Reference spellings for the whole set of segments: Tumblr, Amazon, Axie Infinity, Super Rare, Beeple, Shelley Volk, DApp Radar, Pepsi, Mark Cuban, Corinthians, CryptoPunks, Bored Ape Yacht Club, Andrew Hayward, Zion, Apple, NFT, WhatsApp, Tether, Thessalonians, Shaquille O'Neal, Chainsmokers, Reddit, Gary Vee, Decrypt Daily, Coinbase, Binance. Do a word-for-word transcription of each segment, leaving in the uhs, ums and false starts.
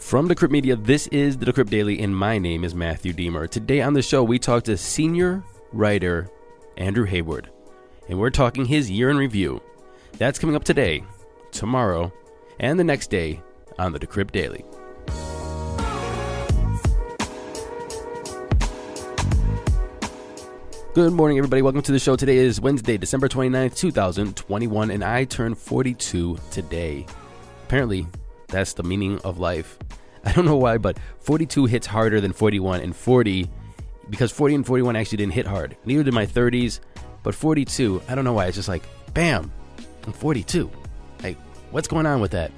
From Decrypt Media, this is the Decrypt Daily, and my name is Matthew Diemer. Today on the show, we talked to senior writer Andrew Hayward, and we're talking his year in review. That's coming up today, tomorrow, and the next day on the Decrypt Daily. Good morning, everybody. Welcome to the show. Today is Wednesday, December twenty-ninth, two thousand twenty-one, and I turned forty-two today. Apparently, that's the meaning of life. I don't know why, but forty-two hits harder than forty-one, and forty, because forty and forty-one actually didn't hit hard. Neither did my thirties, but forty-two, I don't know why. It's just like, bam, I'm forty-two. Like, what's going on with that?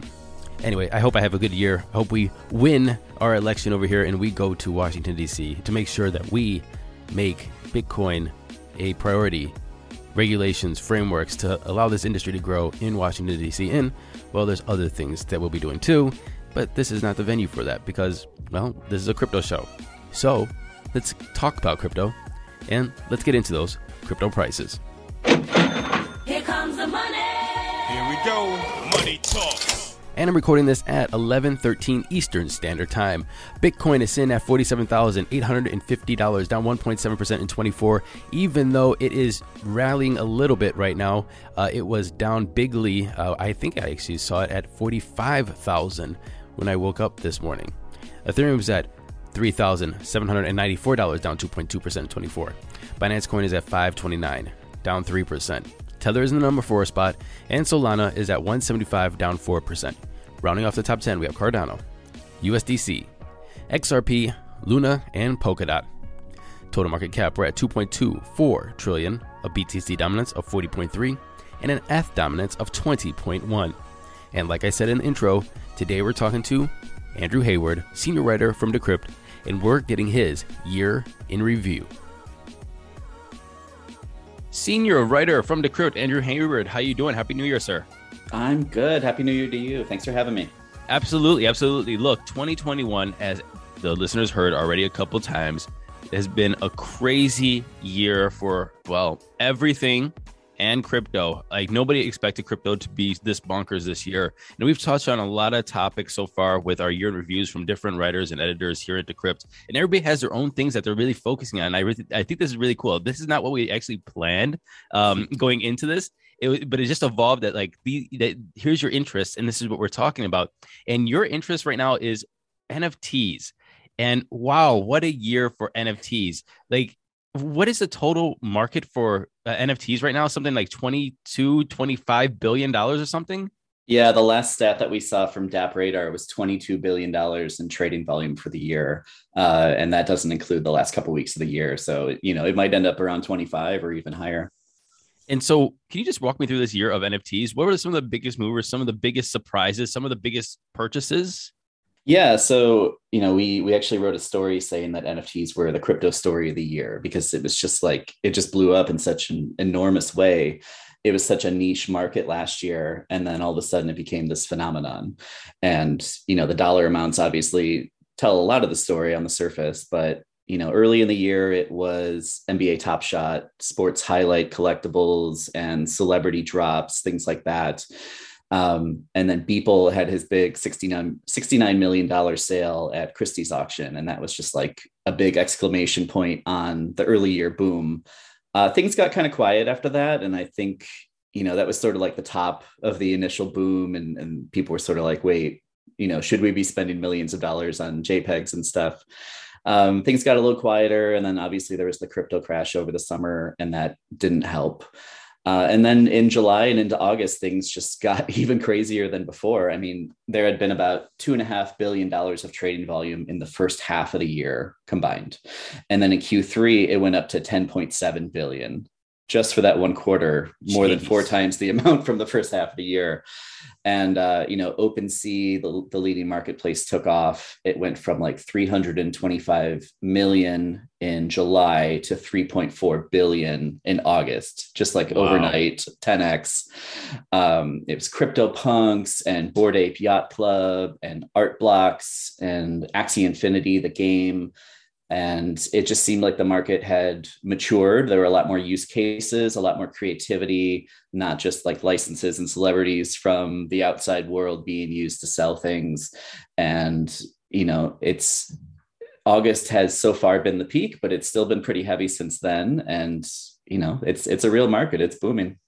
Anyway, I hope I have a good year. I hope we win our election over here and we go to Washington, D C to make sure that we make Bitcoin a priority. Regulations, frameworks to allow this industry to grow in Washington, D C, and, well, there's other things that we'll be doing too, but this is not the venue for that because, well, this is a crypto show. So let's talk about crypto, and let's get into those crypto prices. Here comes the money. Here we go. Money talks. And I'm recording this at eleven thirteen Eastern Standard Time. Bitcoin is sitting at forty-seven thousand eight hundred fifty dollars, down one point seven percent in twenty-four, even though it is rallying a little bit right now. Uh, it was down bigly. Uh, I think I actually saw it at forty-five thousand when I woke up this morning. Ethereum's at three thousand seven hundred ninety-four dollars, down two point two percent in twenty-four. Binance coin is at five twenty-nine, down three percent. Tether is in the number four spot, and Solana is at one seventy-five, down four percent. Rounding off the top ten, we have Cardano, U S D C, X R P, Luna, and Polkadot. Total market cap, we're at two point two four trillion dollars, a B T C dominance of forty point three, and an E T H dominance of twenty point one. And like I said in the intro, today we're talking to Andrew Hayward, senior writer from Decrypt, and we're getting his year in review. Senior writer from Decrypt, Andrew Hayward. How you doing? Happy New Year, sir. I'm good. Happy New Year to you. Thanks for having me. Absolutely, absolutely. Look, twenty twenty-one, as the listeners heard already a couple times, has been a crazy year for, well, everything and crypto. Like, nobody expected crypto to be this bonkers this year. And we've touched on a lot of topics so far with our year in reviews from different writers and editors here at Decrypt. And everybody has their own things that they're really focusing on. And I really, I think this is really cool. This is not what we actually planned um, going into this, it, but it just evolved that, like, the, that here's your interest, and this is what we're talking about. And your interest right now is N F Ts. And wow, what a year for N F Ts. Like, what is the total market for uh, N F Ts right now? Something like twenty-two, twenty-five billion dollars or something? Yeah, the last stat that we saw from D App Radar was twenty-two billion dollars in trading volume for the year. Uh, and that doesn't include the last couple of weeks of the year. So, you know, it might end up around twenty-five or even higher. And so can you just walk me through this year of N F Ts? What were some of the biggest movers, some of the biggest surprises, some of the biggest purchases? Yeah. So, you know, we we actually wrote a story saying that N F Ts were the crypto story of the year because it was just like, it just blew up in such an enormous way. It was such a niche market last year. And then all of a sudden it became this phenomenon. And, you know, the dollar amounts obviously tell a lot of the story on the surface, but, you know, early in the year, it was N B A Top Shot, sports highlight collectibles, and celebrity drops, things like that. Um, and then Beeple had his big sixty-nine million dollars sale at Christie's auction. And that was just like a big exclamation point on the early year boom. Uh, things got kind of quiet after that. And I think, you know, that was sort of like the top of the initial boom. And, and people were sort of like, wait, you know, should we be spending millions of dollars on JPEGs and stuff? Um, things got a little quieter. And then obviously there was the crypto crash over the summer, and that didn't help. Uh, and then in July and into August, things just got even crazier than before. I mean, there had been about two and a half billion dollars of trading volume in the first half of the year combined. And then in Q three, it went up to ten point seven billion, just for that one quarter, more Jeez. than four times the amount from the first half of the year. And, uh, you know, OpenSea, the, the leading marketplace, took off. It went from like three hundred twenty-five million in July to three point four billion in August, just like wow. overnight, ten X. Um, it was CryptoPunks and Bored Ape Yacht Club and Art Blocks and Axie Infinity, the game. And it just seemed like the market had matured. There were a lot more use cases, a lot more creativity, not just like licenses and celebrities from the outside world being used to sell things. And, you know, it's August has so far been the peak, but it's still been pretty heavy since then. And, you know, it's it's a real market. It's booming.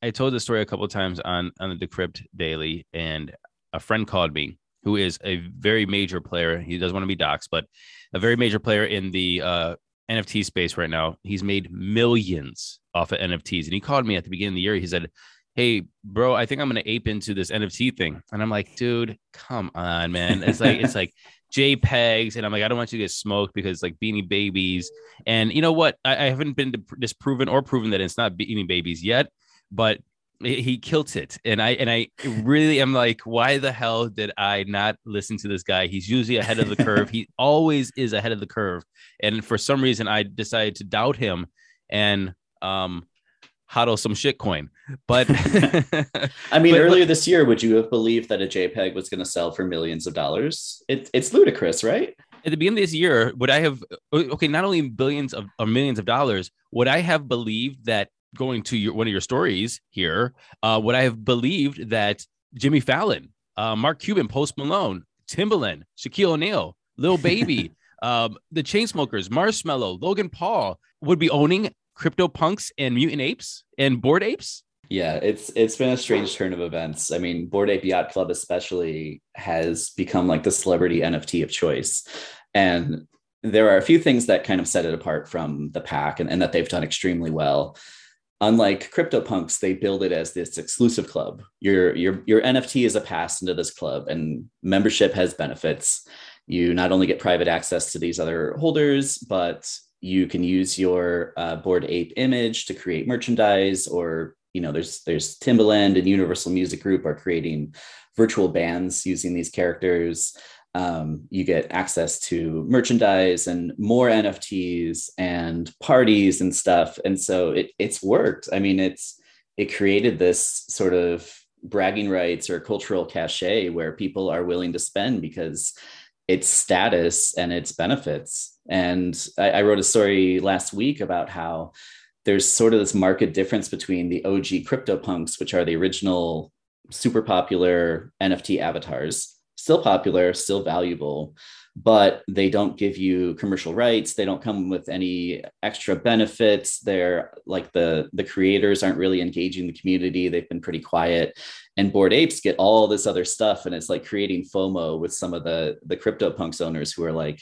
I told this story a couple of times on, on the Decrypt Daily, and a friend called me who is a very major player. He doesn't want to be doxxed, but a very major player in the uh, N F T space right now. He's made millions off of N F Ts. And he called me at the beginning of the year. He said, hey, bro, I think I'm going to ape into this N F T thing. And I'm like, dude, come on, man. It's like, it's like JPEGs. And I'm like, I don't want you to get smoked because it's like Beanie Babies. And you know what? I, I haven't been disproven or proven that it's not Beanie Babies yet, but he kilts it. And I, and I really am like, why the hell did I not listen to this guy? He's usually ahead of the curve. He always is ahead of the curve. And for some reason I decided to doubt him and, um, hodl some shit coin. But I mean, but, earlier this year, would you have believed that a JPEG was going to sell for millions of dollars? It, it's ludicrous, right? At the beginning of this year, would I have, okay, not only billions of or millions of dollars, would I have believed that going to your, one of your stories here, uh, would I have believed that Jimmy Fallon, uh, Mark Cuban, Post Malone, Timbaland, Shaquille O'Neal, Lil Baby, um, the Chainsmokers, Marshmello, Logan Paul would be owning CryptoPunks and Mutant Apes and Bored Apes? Yeah, it's it's been a strange turn of events. I mean, Bored Ape Yacht Club especially has become like the celebrity N F T of choice. And there are a few things that kind of set it apart from the pack and, and that they've done extremely well. Unlike CryptoPunks, they build it as this exclusive club. Your, your, your N F T is a pass into this club, and membership has benefits. You not only get private access to these other holders, but you can use your uh, Bored Ape image to create merchandise, or, you know, there's there's Timbaland and Universal Music Group are creating virtual bands using these characters. Um, you get access to merchandise and more N F Ts and parties and stuff. And so it, it's worked. I mean, it's, it created this sort of bragging rights or cultural cachet where people are willing to spend because it's status and it's benefits. And I, I wrote a story last week about how there's sort of this marked difference between the O G CryptoPunks, which are the original super popular N F T avatars, still popular, still valuable, but they don't give you commercial rights. They don't come with any extra benefits. They're like the, the creators aren't really engaging the community. They've been pretty quiet. And Bored Apes get all this other stuff. And it's like creating FOMO with some of the, the CryptoPunks owners who are like,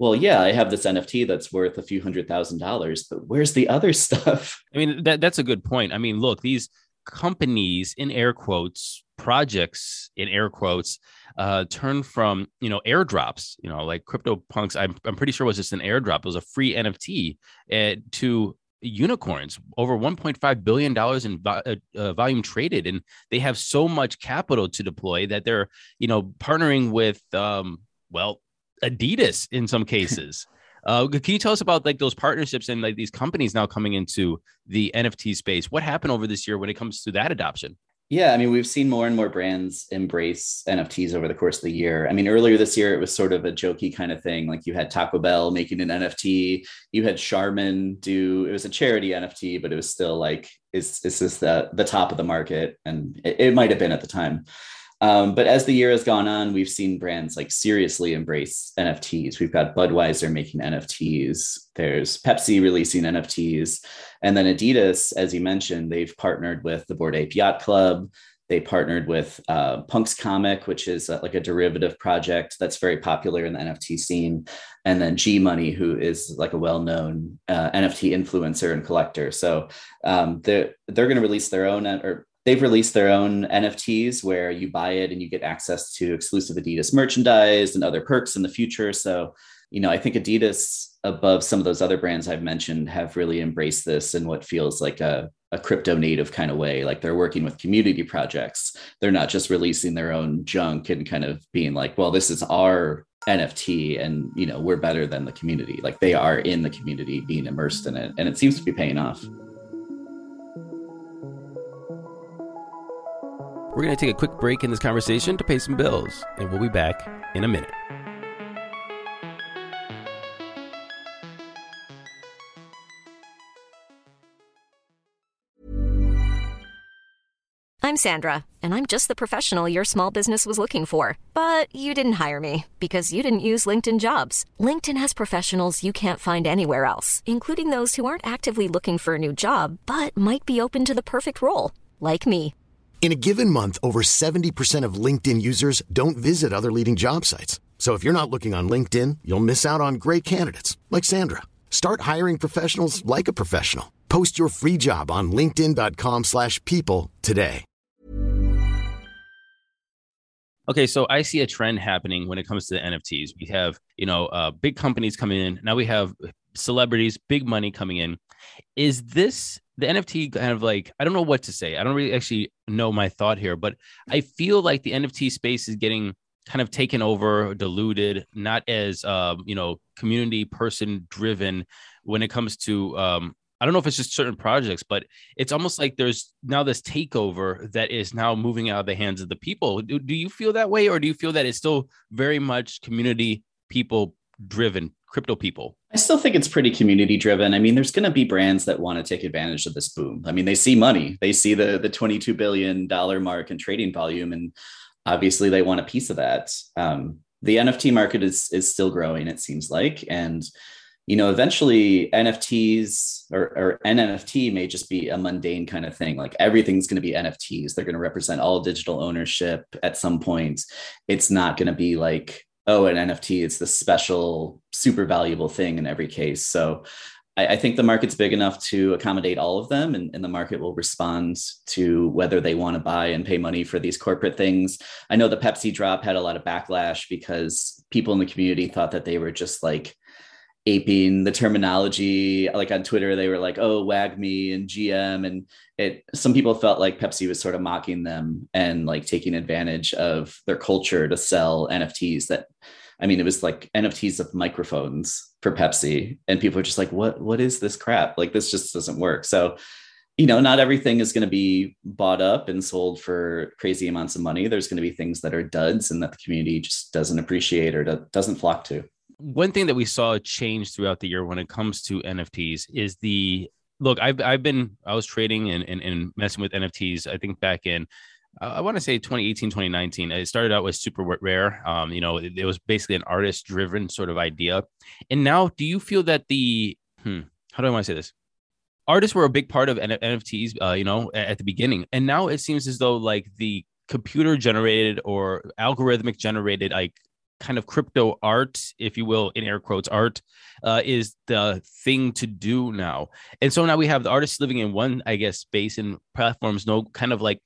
well, yeah, I have this N F T that's worth a few hundred thousand dollars, but where's the other stuff? I mean, that that's a good point. I mean, look, these companies in air quotes, projects in air quotes, uh, turn from, you know, airdrops, you know, like CryptoPunks, I'm, I'm pretty sure it was just an airdrop. It was a free N F T uh, to unicorns, over one point five billion dollars in vo- uh, volume traded. And they have so much capital to deploy that they're, you know, partnering with, um, well, Adidas in some cases. Uh, can you tell us about like those partnerships and like these companies now coming into the N F T space? What happened over this year when it comes to that adoption? Yeah, I mean, we've seen more and more brands embrace N F Ts over the course of the year. I mean, earlier this year, it was sort of a jokey kind of thing. Like you had Taco Bell making an N F T. You had Charmin do, it was a charity N F T, but it was still like, is, is this the, the top of the market? And it, it might have been at the time. Um, but as the year has gone on, we've seen brands like seriously embrace N F Ts. We've got Budweiser making N F Ts. There's Pepsi releasing N F Ts. And then Adidas, as you mentioned, they've partnered with the Bored Ape Yacht Club. They partnered with uh, Punk's Comic, which is uh, like a derivative project that's very popular in the N F T scene. And then G Money, who is like a well-known uh, N F T influencer and collector. So um, they're, they're going to release their own or They've released their own N F Ts where you buy it and you get access to exclusive Adidas merchandise and other perks in the future. So you know, I think Adidas, above some of those other brands I've mentioned, have really embraced this in what feels like a, a crypto native kind of way. Like they're working with community projects. They're not just releasing their own junk and kind of being like, well, this is our N F T and, you know, we're better than the community. Like they are in the community, being immersed in it. And it seems to be paying off. We're going to take a quick break in this conversation to pay some bills, and we'll be back in a minute. I'm Sandra, and I'm just the professional your small business was looking for. But you didn't hire me because you didn't use LinkedIn Jobs. LinkedIn has professionals you can't find anywhere else, including those who aren't actively looking for a new job, but might be open to the perfect role, like me. In a given month, over seventy percent of LinkedIn users don't visit other leading job sites. So if you're not looking on LinkedIn, you'll miss out on great candidates, like Sandra. Start hiring professionals like a professional. Post your free job on linkedin dot com slash people today. Okay, so I see a trend happening when it comes to the N F Ts. We have, you know, uh, big companies coming in. Now we have celebrities, big money coming in. Is this the N F T kind of like, I don't know what to say. I don't really actually know my thought here, but I feel like the N F T space is getting kind of taken over, diluted, not as, um, you know, community person driven when it comes to, um, I don't know if it's just certain projects, but it's almost like there's now this takeover that is now moving out of the hands of the people. Do, do you feel that way? Or do you feel that it's still very much community people driven, crypto people? I still think it's pretty community driven. I mean, there's going to be brands that want to take advantage of this boom. I mean, they see money, they see the, the twenty-two billion dollars mark in trading volume. And obviously they want a piece of that. Um, the N F T market is, is still growing, it seems like. And you know, eventually N F Ts or, or an N F T may just be a mundane kind of thing. Like everything's going to be N F Ts. They're going to represent all digital ownership at some point. It's not going to be like, oh, an N F T is the special, super valuable thing in every case. So I, I think the market's big enough to accommodate all of them, and, and the market will respond to whether they want to buy and pay money for these corporate things. I know the Pepsi drop had a lot of backlash because people in the community thought that they were just like aping the terminology. Like on Twitter, they were like, oh, wag me and G M. And it, some people felt like Pepsi was sort of mocking them and like taking advantage of their culture to sell N F Ts that, I mean, it was like N F Ts of microphones for Pepsi. And people are just like, what, what is this crap? Like, this just doesn't work. So, you know, not everything is going to be bought up and sold for crazy amounts of money. There's going to be things that are duds and that the community just doesn't appreciate or doesn't flock to. One thing that we saw change throughout the year when it comes to N F Ts is the look. I've I've been I was trading and and, and messing with N F Ts. I think back in I want to say twenty eighteen, twenty nineteen. It started out with Super Rare. Um, you know, it, it was basically an artist-driven sort of idea. And now, do you feel that the hmm, how do I want to say this? Artists were a big part of N F Ts. Uh, you know, at, at the beginning, and now it seems as though like the computer-generated or algorithmic-generated like kind of crypto art, if you will, in air quotes, art uh, is the thing to do now. And so now we have the artists living in one, I guess, space and platforms, no kind of like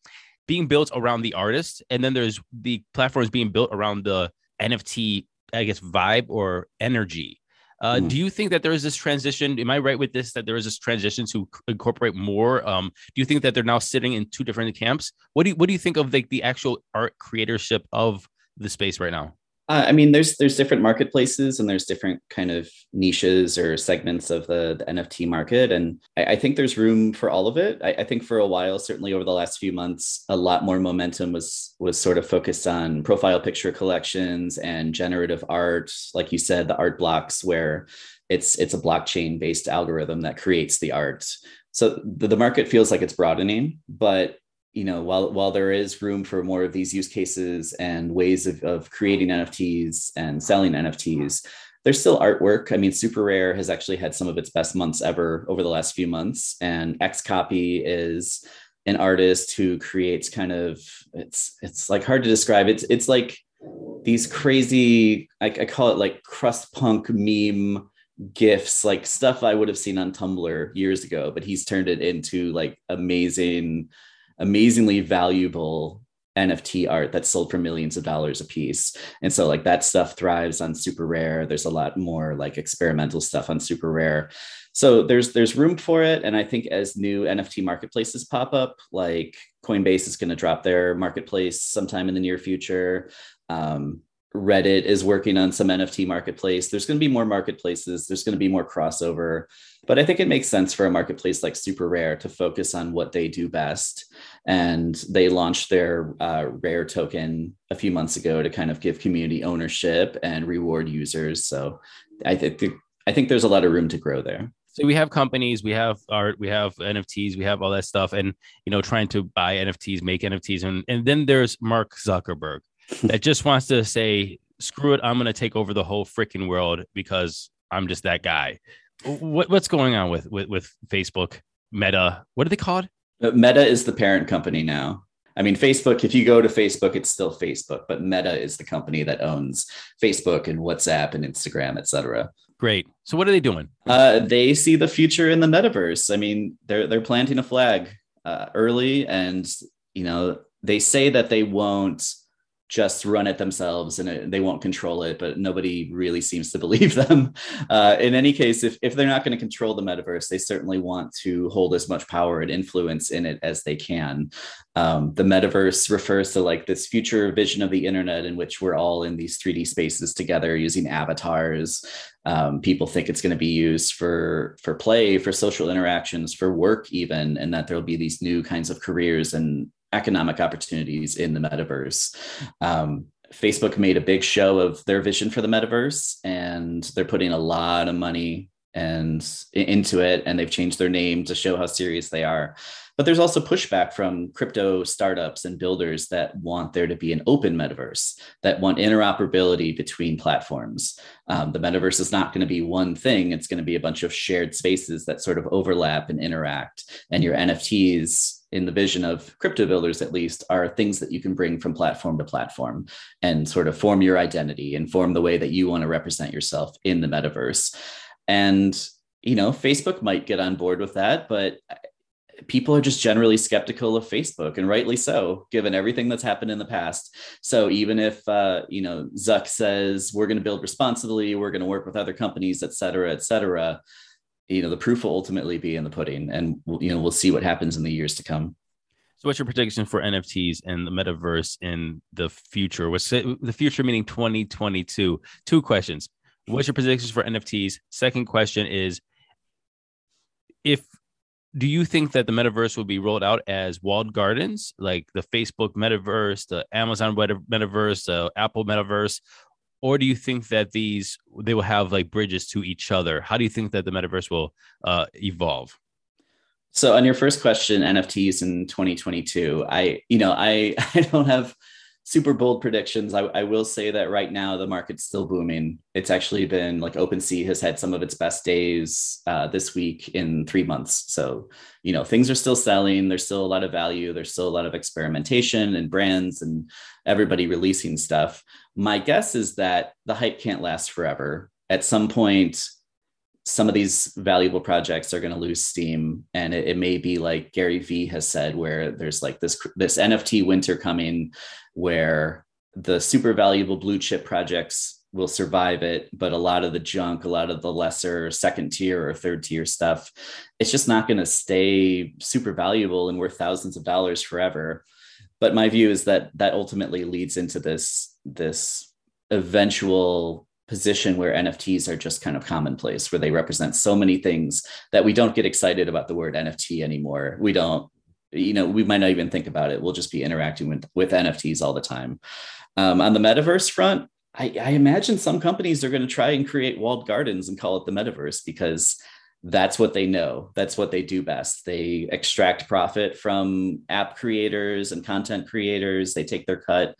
being built around the artist. And then there's the platforms being built around the N F T, I guess, vibe or energy. Uh, mm. Do you think that there is this transition? Am I right with this, that there is this transition to incorporate more? Um, do you think that they're now sitting in two different camps? What do you, what do you think of like the actual art creatorship of the space right now? Uh, I mean, there's there's different marketplaces and there's different kind of niches or segments of the, the N F T market. And I, I think there's room for all of it. I, I think for a while, certainly over the last few months, a lot more momentum was was sort of focused on profile picture collections and generative art. Like you said, the art blocks, where it's it's a blockchain based algorithm that creates the art. So the, the market feels like it's broadening, but you know, while while there is room for more of these use cases and ways of, of creating N F Ts and selling N F Ts, there's still artwork. I mean, Super Rare has actually had some of its best months ever over the last few months. And Xcopy is an artist who creates kind of, it's it's like hard to describe. It's it's like these crazy, I, I call it like crust punk meme GIFs, like stuff I would have seen on Tumblr years ago, but he's turned it into like amazing, amazingly valuable N F T art that's sold for millions of dollars a piece. And so like that stuff thrives on Super Rare. There's a lot more like experimental stuff on Super Rare. So there's there's room for it. And I think as new N F T marketplaces pop up, like Coinbase is going to drop their marketplace sometime in the near future. Um, Reddit is working on some N F T marketplace. There's going to be more marketplaces. There's going to be more crossover. But I think it makes sense for a marketplace like Super Rare to focus on what they do best. And they launched their uh, Rare token a few months ago to kind of give community ownership and reward users. So I think th- I think there's a lot of room to grow there. So we have companies, we have art, we have N F Ts, we have all that stuff, and you know, trying to buy N F Ts, make N F Ts, and and then there's Mark Zuckerberg. That just wants to say, screw it, I'm going to take over the whole freaking world because I'm just that guy. What What's going on with, with, with Facebook, Meta? What are they called? Meta is the parent company now. I mean, Facebook, if you go to Facebook, it's still Facebook, but Meta is the company that owns Facebook and WhatsApp and Instagram, et cetera. Great. So what are they doing? Uh, they see the future in the metaverse. I mean, they're they're planting a flag uh, early, and you know, they say that they won't just run it themselves and they won't control it, but nobody really seems to believe them. Uh, in any case, if, if they're not going to control the metaverse, they certainly want to hold as much power and influence in it as they can. Um, the metaverse refers to like this future vision of the internet in which we're all in these three D spaces together using avatars. Um, people think it's going to be used for, for play, for social interactions, for work even, and that there'll be these new kinds of careers and economic opportunities in the metaverse. Um, Facebook made a big show of their vision for the metaverse, and they're putting a lot of money and into it, and they've changed their name to show how serious they are. But there's also pushback from crypto startups and builders that want there to be an open metaverse, that want interoperability between platforms. Um, the metaverse is not going to be one thing. It's going to be a bunch of shared spaces that sort of overlap and interact. And your N F Ts, in the vision of crypto builders at least, are things that you can bring from platform to platform and sort of form your identity and form the way that you want to represent yourself in the metaverse. And, you know, Facebook might get on board with that, but people are just generally skeptical of Facebook, and rightly so, given everything that's happened in the past. So even if, uh, you know, Zuck says, we're going to build responsibly, we're going to work with other companies, et cetera, et cetera, you know, the proof will ultimately be in the pudding, and, you know, we'll see what happens in the years to come. So what's your prediction for N F Ts and the metaverse in the future? What's the future meaning twenty twenty-two? Two questions. What's your predictions for N F Ts? Second question is, if do you think that the metaverse will be rolled out as walled gardens, like the Facebook metaverse, the Amazon metaverse, the Apple metaverse, or do you think that these they will have like bridges to each other? How do you think that the metaverse will uh, evolve? So on your first question, N F Ts in twenty twenty-two, I you know I I don't have super bold predictions. I, I will say that right now the market's still booming. It's actually been like OpenSea has had some of its best days uh, this week in three months. So, you know, things are still selling. There's still a lot of value. There's still a lot of experimentation and brands and everybody releasing stuff. My guess is that the hype can't last forever. At some point, some of these valuable projects are going to lose steam. And it, it may be like Gary Vee has said, where there's like this, this N F T winter coming where the super valuable blue chip projects will survive it. But a lot of the junk, a lot of the lesser second tier or third tier stuff, it's just not going to stay super valuable and worth thousands of dollars forever. But my view is that that ultimately leads into this, this eventual position where N F Ts are just kind of commonplace, where they represent so many things that we don't get excited about the word N F T anymore. We don't, you know, we might not even think about it. We'll just be interacting with, with N F Ts all the time. Um, on the metaverse front, I, I imagine some companies are going to try and create walled gardens and call it the metaverse because that's what they know. That's what they do best. They extract profit from app creators and content creators. They take their cut.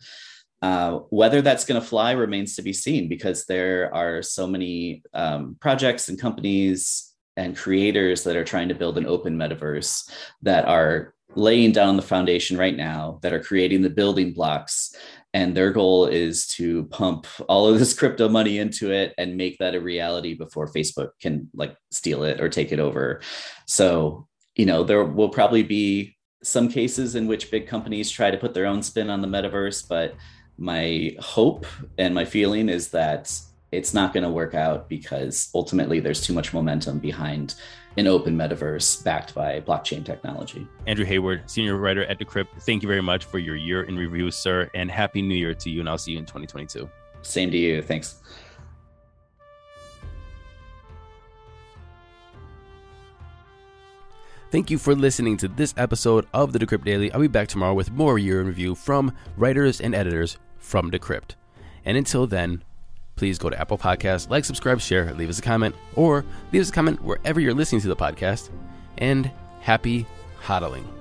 Uh, whether that's going to fly remains to be seen because there are so many um, projects and companies and creators that are trying to build an open metaverse that are laying down the foundation right now, that are creating the building blocks. And their goal is to pump all of this crypto money into it and make that a reality before Facebook can like steal it or take it over. So, you know, there will probably be some cases in which big companies try to put their own spin on the metaverse, but my hope and my feeling is that it's not going to work out because ultimately there's too much momentum behind an open metaverse backed by blockchain technology. Andrew Hayward, senior writer at Decrypt, thank you very much for your year in review, sir, and happy new year to you, and I'll see you in twenty twenty-two. Same to you. Thanks. Thank you for listening to this episode of the Decrypt Daily. I'll be back tomorrow with more year in review from writers and editors from Decrypt. And until then, please go to Apple Podcasts, like, subscribe, share, leave us a comment, or leave us a comment wherever you're listening to the podcast. And happy hodling.